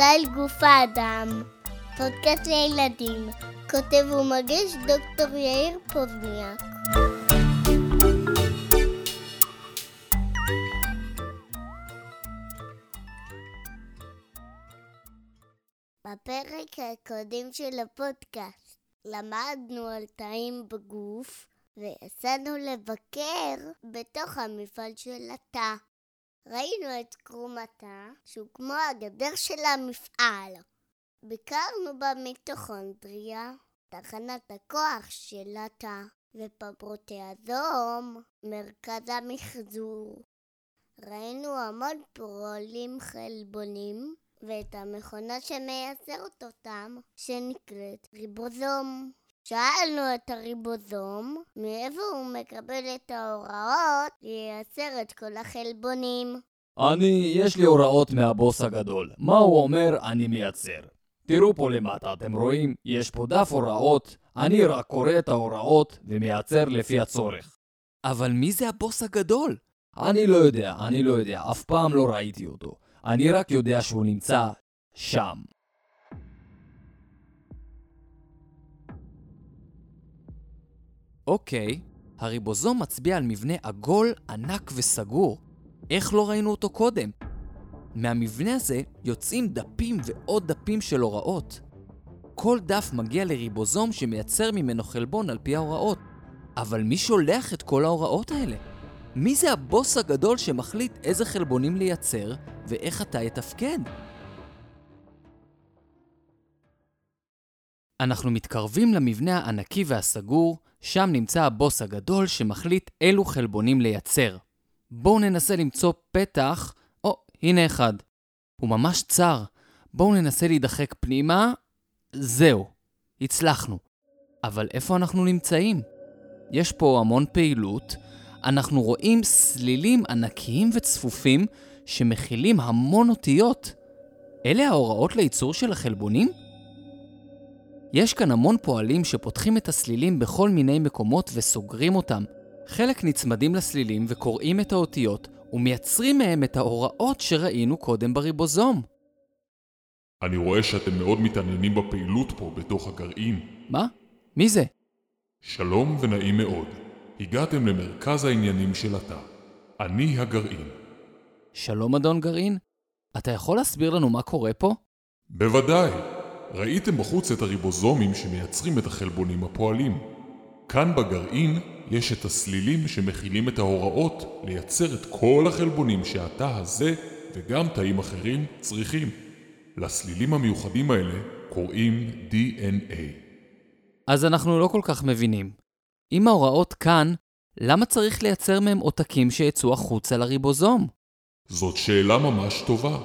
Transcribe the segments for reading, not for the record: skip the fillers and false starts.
סטייל גוף האדם, פודקאסט לילדים, כותב ומגיש דוקטור יאיר פורניאק. בפרק הקודם של הפודקאסט למדנו על תאים בגוף ויצאנו לבקר בתוך המפעל של התא. ראינו את קרום התא, שהוא כמו הגדר של המפעל. ביקרנו במיטוכונדריה, תחנת הכוח של התא, ופרוטיאזום, מרכז המחזור. ראינו המון פרולים חלבונים, ואת המכונה שמייצרת אותם, שנקראת ריבוזום. שאלנו את הריבוזום, מאיפה הוא מקבל את ההוראות לייצר את כל החלבונים. יש לי הוראות מהבוס הגדול. מה הוא אומר אני מייצר? תראו פה למטה, אתם רואים? יש פה דף הוראות, אני רק קורא את ההוראות ומייצר לפי הצורך. אבל מי זה הבוס הגדול? אני לא יודע, אף פעם לא ראיתי אותו. אני רק יודע שהוא נמצא שם. אוקיי, הריבוזום מצביע על מבנה עגול, ענק וסגור. איך לא ראינו אותו קודם? מהמבנה הזה יוצאים דפים ועוד דפים של הוראות. כל דף מגיע לריבוזום שמייצר ממנו חלבון על פי ההוראות. אבל מי שולח את כל ההוראות האלה? מי זה הבוס הגדול שמחליט איזה חלבונים לייצר ואיך אתה יתפקד? אנחנו מתקרבים למבנה הענקי והסגור, שם נמצא הבוס הגדול שמחליט אילו חלבונים לייצר. בואו ננסה למצוא פתח, הנה אחד. הוא ממש צר. בואו ננסה להידחק פנימה. זהו, הצלחנו. אבל איפה אנחנו נמצאים? יש פה המון פעילות. אנחנו רואים סלילים ענקיים וצפופים שמכילים המון אותיות. אלה ההוראות לייצור של החלבונים? יש כאן המון פועלים שפותחים את הסלילים בכל מיני מקומות וסוגרים אותם. חלק נצמדים לסלילים וקוראים את האותיות ומייצרים מהם את ההוראות שראינו קודם בריבוזום. אני רואה שאתם מאוד מתעניינים בפעילות פה בתוך הגרעין. מה? מי זה? שלום ונעים מאוד. הגעתם למרכז העניינים של התא. אני הגרעין. שלום אדון גרעין. אתה יכול להסביר לנו מה קורה פה? בוודאי. ראיתם בחוץ את הריבוזומים שמייצרים את החלבונים הפועלים. כאן בגרעין יש את הסלילים שמכילים את ההוראות לייצר את כל החלבונים שהתא הזה וגם תאים אחרים צריכים. לסלילים המיוחדים האלה קוראים DNA. אז אנחנו לא כל כך מבינים. אם ההוראות כאן, למה צריך לייצר מהם עותקים שיצאו החוצה לריבוזום? זאת שאלה ממש טובה.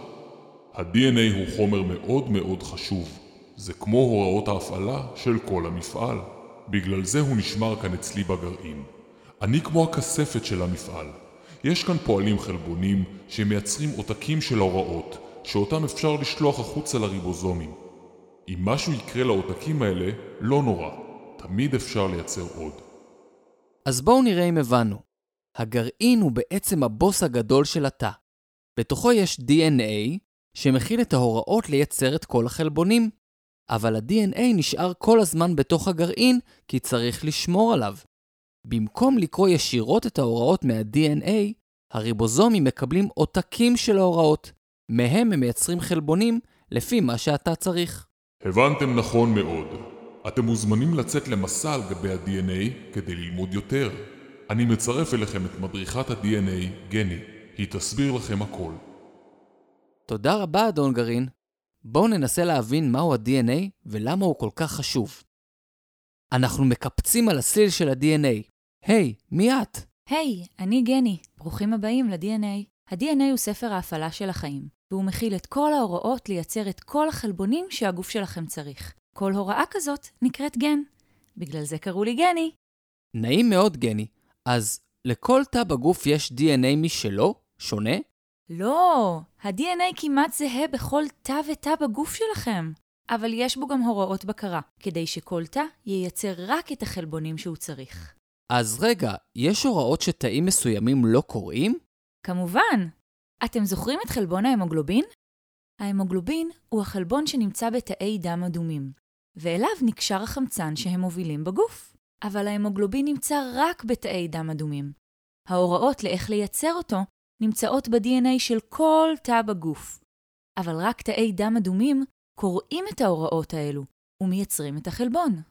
ה-DNA הוא חומר מאוד מאוד חשוב. זה כמו הוראות ההפעלה של כל המפעל. בגלל זה הוא נשמר כאן אצלי בגרעין. אני כמו הכספת של המפעל. יש כאן פועלים חלבונים שמייצרים עותקים של ההוראות, שאותם אפשר לשלוח החוצה לריבוזומים. אם משהו יקרה לעותקים האלה, לא נורא. תמיד אפשר לייצר עוד. אז בואו נראה אם הבנו. הגרעין הוא בעצם הבוס הגדול של התא. בתוכו יש DNA שמכיל את ההוראות לייצר את כל החלבונים. אבל ה-DNA נשאר כל הזמן בתוך הגרעין כי צריך לשמור עליו. במקום לקרוא ישירות את ההוראות מה-DNA, הריבוזומים מקבלים עותקים של ההוראות. מהם הם מייצרים חלבונים לפי מה שאתה צריך. הבנתם נכון מאוד. אתם מוזמנים לצאת למסע על גבי ה-DNA כדי ללמוד יותר. אני מצרף אליכם את מדריכת ה-DNA, גני. היא תסביר לכם הכל. תודה רבה, אדון גרעין. בואו ננסה להבין מהו ה-DNA ולמה הוא כל כך חשוב. אנחנו מקפצים על הסליל של ה-DNA. היי, מי את? היי, אני גני. ברוכים הבאים ל-DNA. ה-DNA הוא ספר ההפעלה של החיים, והוא מכיל את כל ההוראות לייצר את כל החלבונים שהגוף שלכם צריך. כל הוראה כזאת נקראת גן. בגלל זה קראו לי גני. נעים מאוד, גני. אז לכל תא בגוף יש DNA משלו? שונה? לא, ה-DNA כמעט זהה בכל תא ותא בגוף שלכם. אבל יש בו גם הוראות בקרה, כדי שכל תא ייצר רק את החלבונים שהוא צריך. אז רגע, יש הוראות שתאים מסוימים לא קוראים? כמובן. אתם זוכרים את חלבון ההמוגלובין? ההמוגלובין הוא החלבון שנמצא בתאי דם אדומים, ואליו נקשר החמצן שהם מובילים בגוף. אבל ההמוגלובין נמצא רק בתאי דם אדומים. ההוראות לאיך לייצר אותו נמצאות ב-DNA של כל תא בגוף. אבל רק תאי דם אדומים קוראים את ההוראות האלו ומייצרים את החלבון.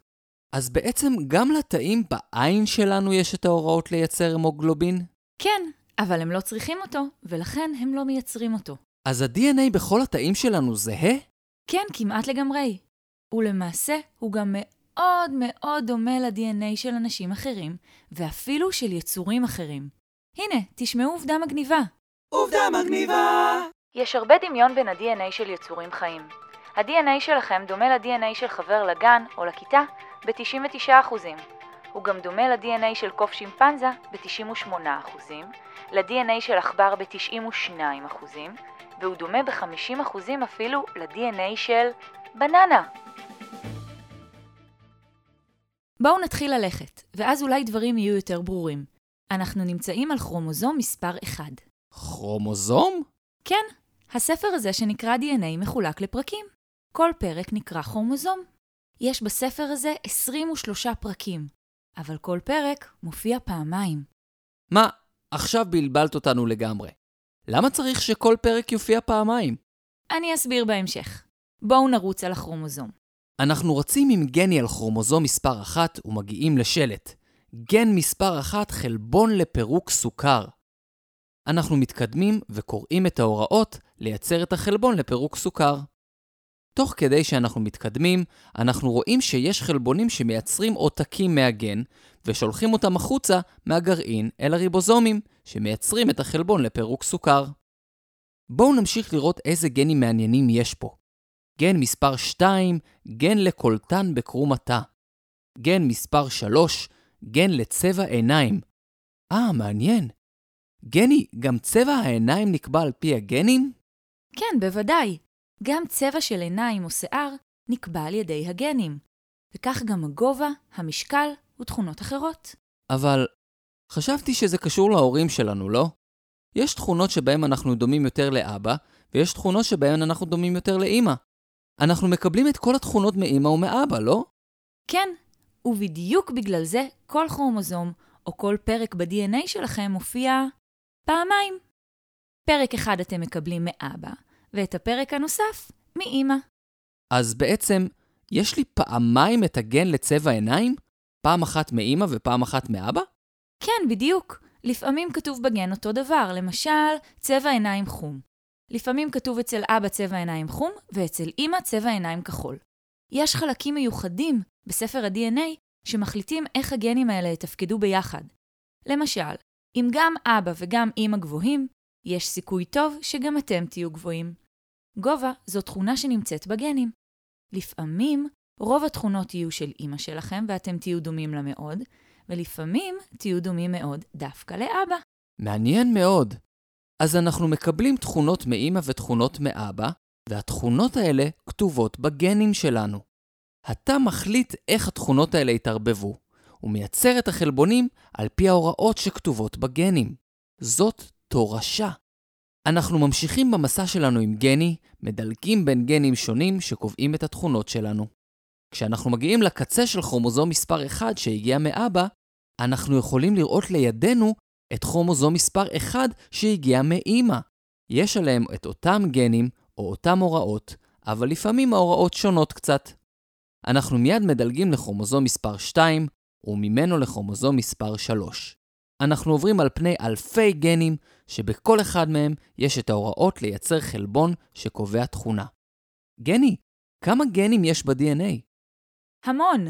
אז בעצם גם לתאים בעין שלנו יש את ההוראות לייצר המוגלובין? כן, אבל הם לא צריכים אותו, ולכן הם לא מייצרים אותו. אז ה-DNA בכל התאים שלנו זהה? כן, כמעט לגמרי. ולמעשה הוא גם מאוד מאוד דומה ל-DNA של אנשים אחרים, ואפילו של יצורים אחרים. הנה, תשמעו עובדה מגניבה. עובדה מגניבה! יש הרבה דמיון בין ה-DNA של יצורים חיים. ה-DNA שלכם דומה ל-DNA של חבר לגן או לכיתה ב-99%. הוא גם דומה ל-DNA של קוף שימפנזה ב-98%, ל-DNA של עכבר ב-92%, והוא דומה ב-50% אפילו ל-DNA של בננה. בואו נתחיל ללכת, ואז אולי דברים יהיו יותר ברורים. אנחנו נמצאים על כרומוזום מספר 1. כרומוזום? כן, הספר הזה שנקרא DNA מחולק לפרקים. כל פרק נקרא כרומוזום. יש בספר הזה 23 פרקים, אבל כל פרק מופיע פעמיים. מה? עכשיו בלבלת אותנו לגמרי. למה צריך שכל פרק יופיע פעמיים? אני אסביר בהמשך. בואו נרוץ על הכרומוזום. אנחנו רצים עם גני על כרומוזום מספר 1 ומגיעים לשלט. גן מספר 1 חלבון לפירוק סוכר. אנחנו מתקדמים וקוראים את ההוראות לייצר את החלבון לפירוק סוכר. תוך כדי שאנחנו מתקדמים, אנחנו רואים שיש חלבונים שמייצרים עותקים מהגן ושולחים אותם החוצה מהגרעין אל הריבוזומים שמייצרים את החלבון לפירוק סוכר. בואו נמשיך לראות איזה גנים מעניינים יש פה. גן מספר 2, גן לקולטן בקרום התא. גן מספר 3, גן לצבע עיניים. מעניין. גני, גם צבע העיניים נקבע על פי הגנים? כן, בוודאי. גם צבע של עיניים או שיער נקבע על ידי הגנים. וכך גם הגובה, המשקל ותכונות אחרות. אבל חשבתי שזה קשור להורים שלנו, לא? יש תכונות שבהן אנחנו דומים יותר לאבא, ויש תכונות שבהן אנחנו דומים יותר לאמא. אנחנו מקבלים את כל התכונות מאמא ומאבא, לא? כן, ובדיוק בגלל זה כל כרומוזום או כל פרק ב-DNA שלכם מופיע פעמיים. פרק אחד אתם מקבלים מאבא, ואת הפרק הנוסף מאמא. אז בעצם יש לי פעמיים את הגן לצבע עיניים? פעם אחת מאמא ופעם אחת מאבא? כן, בדיוק. לפעמים כתוב בגן אותו דבר, למשל צבע עיניים חום. לפעמים כתוב אצל אבא צבע עיניים חום, ואצל אמא צבע עיניים כחול. יש חלקים מיוחדים בספר ה-DNA שמחליטים איך הגנים האלה יתפקדו ביחד. למשל, אם גם אבא וגם אמא גבוהים, יש סיכוי טוב שגם אתם תהיו גבוהים. גובה זו תכונה שנמצאת בגנים. לפעמים רוב התכונות יהיו של אמא שלכם ואתם תהיו דומים לה מאוד, ולפעמים תהיו דומים מאוד דווקא לאבא. מעניין מאוד. אז אנחנו מקבלים תכונות מאמא ותכונות מאבא, והתכונות האלה כתובות בגנים שלנו. התא מחליט איך התכונות האלה יתערבבו, ומייצר את החלבונים על פי ההוראות שכתובות בגנים. זאת תורשה. אנחנו ממשיכים במסע שלנו עם גני, מדלגים בין גנים שונים שקובעים את התכונות שלנו. כשאנחנו מגיעים לקצה של כרומוזום מספר 1 שהגיע מאבא, אנחנו יכולים לראות לידינו את כרומוזום מספר 1 שהגיע מאמא. יש עליהם את אותם גנים או אותם הוראות, אבל לפעמים ההוראות שונות קצת. אנחנו מיד מדלגים לכרומוזום מספר 2 וממנו לכרומוזום מספר 3. אנחנו עוברים על פני אלפי גנים שבכל אחד מהם יש את ההוראות לייצר חלבון שקובע תכונה. גני, כמה גנים יש ב-DNA? המון.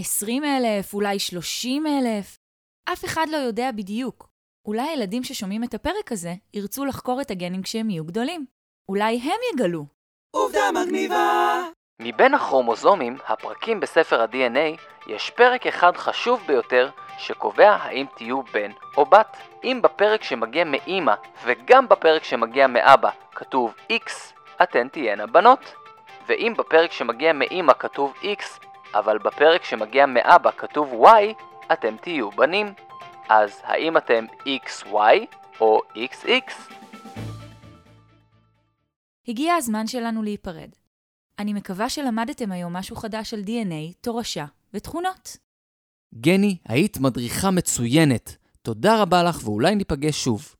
20,000, אולי 30,000. אף אחד לא יודע בדיוק. אולי ילדים ששומעים את הפרק הזה ירצו לחקור את הגנים כשהם יהיו גדולים. אולי הם יגלו. עובדה מגניבה! מבין הכרומוזומים, הפרקים בספר ה-DNA, יש פרק אחד חשוב ביותר שקובע האם תהיו בן או בת. אם בפרק שמגיע מאמא וגם בפרק שמגיע מאבא כתוב X, אתן תהיינה בנות. ואם בפרק שמגיע מאמא כתוב X, אבל בפרק שמגיע מאבא כתוב Y, אתם תהיו בנים. אז האם אתם XY או XX? הגיע הזמן שלנו להיפרד. אני מקווה שלמדתם היום משהו חדש על DNA, תורשה ותכונות. גני, היית מדריכה מצוינת. תודה רבה לך ואולי ניפגש שוב.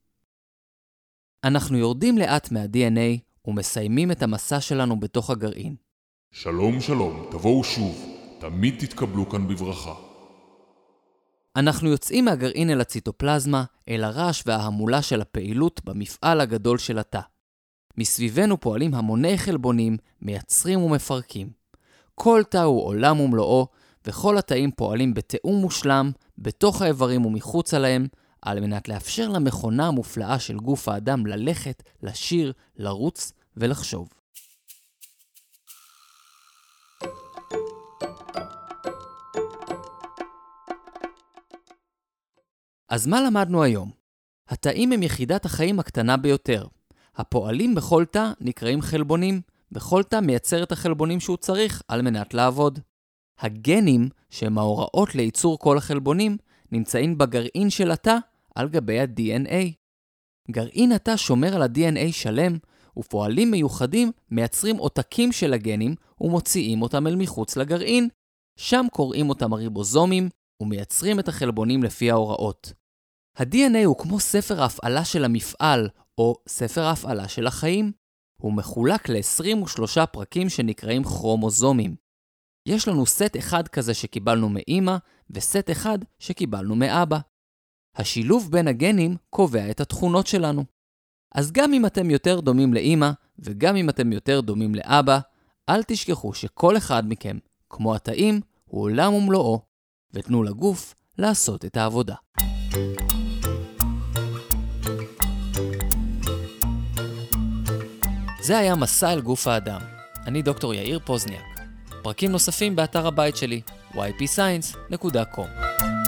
אנחנו יורדים לאט מה-DNA ומסיימים את המסע שלנו בתוך הגרעין. שלום שלום, תבואו שוב. תמיד תתקבלו כאן בברכה. אנחנו יוצאים מהגרעין אל הציטופלזמה, אל הרעש וההמולה של הפעילות במפעל הגדול של התא. מסביבנו פועלים המוני חלבונים, מייצרים ומפרקים. כל תא הוא עולם ומלואו, וכל התאים פועלים בתאום מושלם, בתוך האיברים ומחוץ עליהם, על מנת לאפשר למכונה המופלאה של גוף האדם ללכת, לשיר, לרוץ ולחשוב. אז מה למדנו היום? התאים הם יחידת החיים הקטנה ביותר. הפועלים בכל תא נקראים חלבונים, וכל תא מייצר את החלבונים שהוא צריך על מנת לעבוד. הגנים, שהם ההוראות לייצור כל החלבונים, נמצאים בגרעין של התא על גבי ה-DNA. גרעין התא שומר על ה-DNA שלם, ופועלים מיוחדים מייצרים עותקים של הגנים ומוציאים אותם אל מחוץ לגרעין. שם קוראים אותם הריבוזומים ומייצרים את החלבונים לפי ההוראות. ה-DNA הוא כמו ספר ההפעלה של המפעל, או ספר ההפעלה של החיים. הוא מחולק ל-23 פרקים שנקראים כרומוזומים. יש לנו סט אחד כזה שקיבלנו מאמא, וסט אחד שקיבלנו מאבא. השילוב בין הגנים קובע את התכונות שלנו. אז גם אם אתם יותר דומים לאמא, וגם אם אתם יותר דומים לאבא, אל תשכחו שכל אחד מכם, כמו התאים, הוא עולם ומלואו, ותנו לגוף לעשות את העבודה. זה היה מסע אל גוף האדם. אני דוקטור יאיר פורניאק. פרקים נוספים באתר הבית שלי, ypscience.com.